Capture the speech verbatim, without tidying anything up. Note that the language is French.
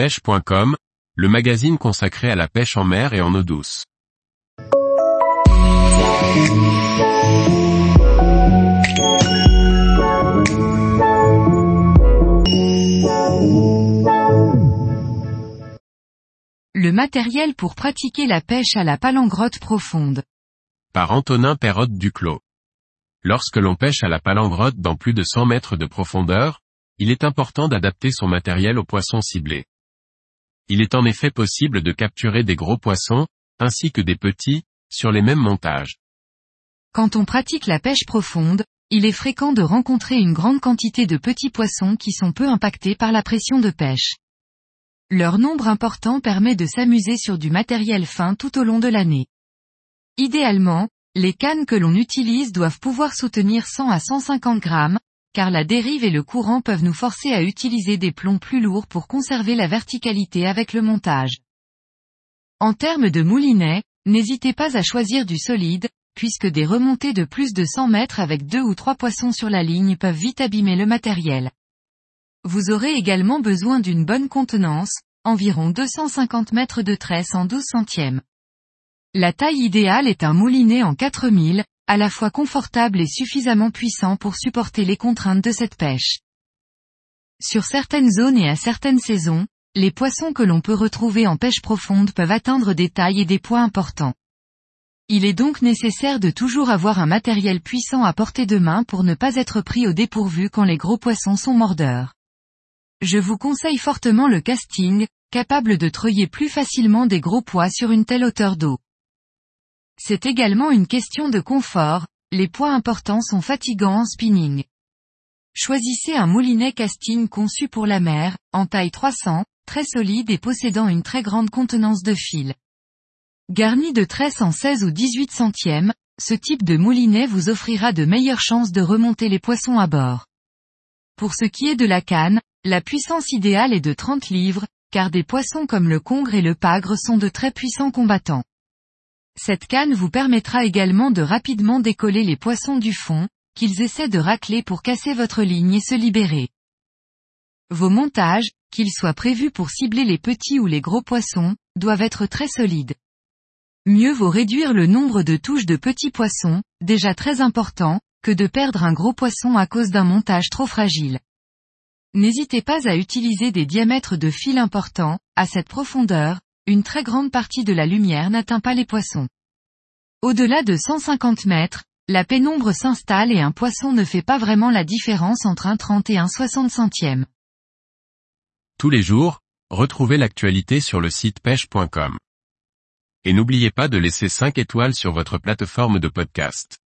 pêche point com, le magazine consacré à la pêche en mer et en eau douce. Le matériel pour pratiquer la pêche à la palangrotte profonde. Par Antonin Perrotte-Duclos. Lorsque l'on pêche à la palangrotte dans plus de cent mètres de profondeur, il est important d'adapter son matériel aux poissons ciblés. Il est en effet possible de capturer des gros poissons, ainsi que des petits, sur les mêmes montages. Quand on pratique la pêche profonde, il est fréquent de rencontrer une grande quantité de petits poissons qui sont peu impactés par la pression de pêche. Leur nombre important permet de s'amuser sur du matériel fin tout au long de l'année. Idéalement, les cannes que l'on utilise doivent pouvoir soutenir cent à cent cinquante grammes, car la dérive et le courant peuvent nous forcer à utiliser des plombs plus lourds pour conserver la verticalité avec le montage. En termes de moulinet, n'hésitez pas à choisir du solide, puisque des remontées de plus de cent mètres avec deux ou trois poissons sur la ligne peuvent vite abîmer le matériel. Vous aurez également besoin d'une bonne contenance, environ deux cent cinquante mètres de tresse en douze centièmes. La taille idéale est un moulinet en quatre milles, à la fois confortable et suffisamment puissant pour supporter les contraintes de cette pêche. Sur certaines zones et à certaines saisons, les poissons que l'on peut retrouver en pêche profonde peuvent atteindre des tailles et des poids importants. Il est donc nécessaire de toujours avoir un matériel puissant à portée de main pour ne pas être pris au dépourvu quand les gros poissons sont mordeurs. Je vous conseille fortement le casting, capable de treuiller plus facilement des gros pois sur une telle hauteur d'eau. C'est également une question de confort, les poids importants sont fatigants en spinning. Choisissez un moulinet casting conçu pour la mer, en taille trois cents, très solide et possédant une très grande contenance de fil. Garni de tresses en seize ou dix-huit centièmes, ce type de moulinet vous offrira de meilleures chances de remonter les poissons à bord. Pour ce qui est de la canne, la puissance idéale est de trente livres, car des poissons comme le congre et le pagre sont de très puissants combattants. Cette canne vous permettra également de rapidement décoller les poissons du fond, qu'ils essaient de racler pour casser votre ligne et se libérer. Vos montages, qu'ils soient prévus pour cibler les petits ou les gros poissons, doivent être très solides. Mieux vaut réduire le nombre de touches de petits poissons, déjà très important, que de perdre un gros poisson à cause d'un montage trop fragile. N'hésitez pas à utiliser des diamètres de fil importants, à cette profondeur, une très grande partie de la lumière n'atteint pas les poissons. Au-delà de cent cinquante mètres, la pénombre s'installe et un poisson ne fait pas vraiment la différence entre un trente et un soixante centièmes. Tous les jours, retrouvez l'actualité sur le site pêche point com. Et n'oubliez pas de laisser cinq étoiles sur votre plateforme de podcast.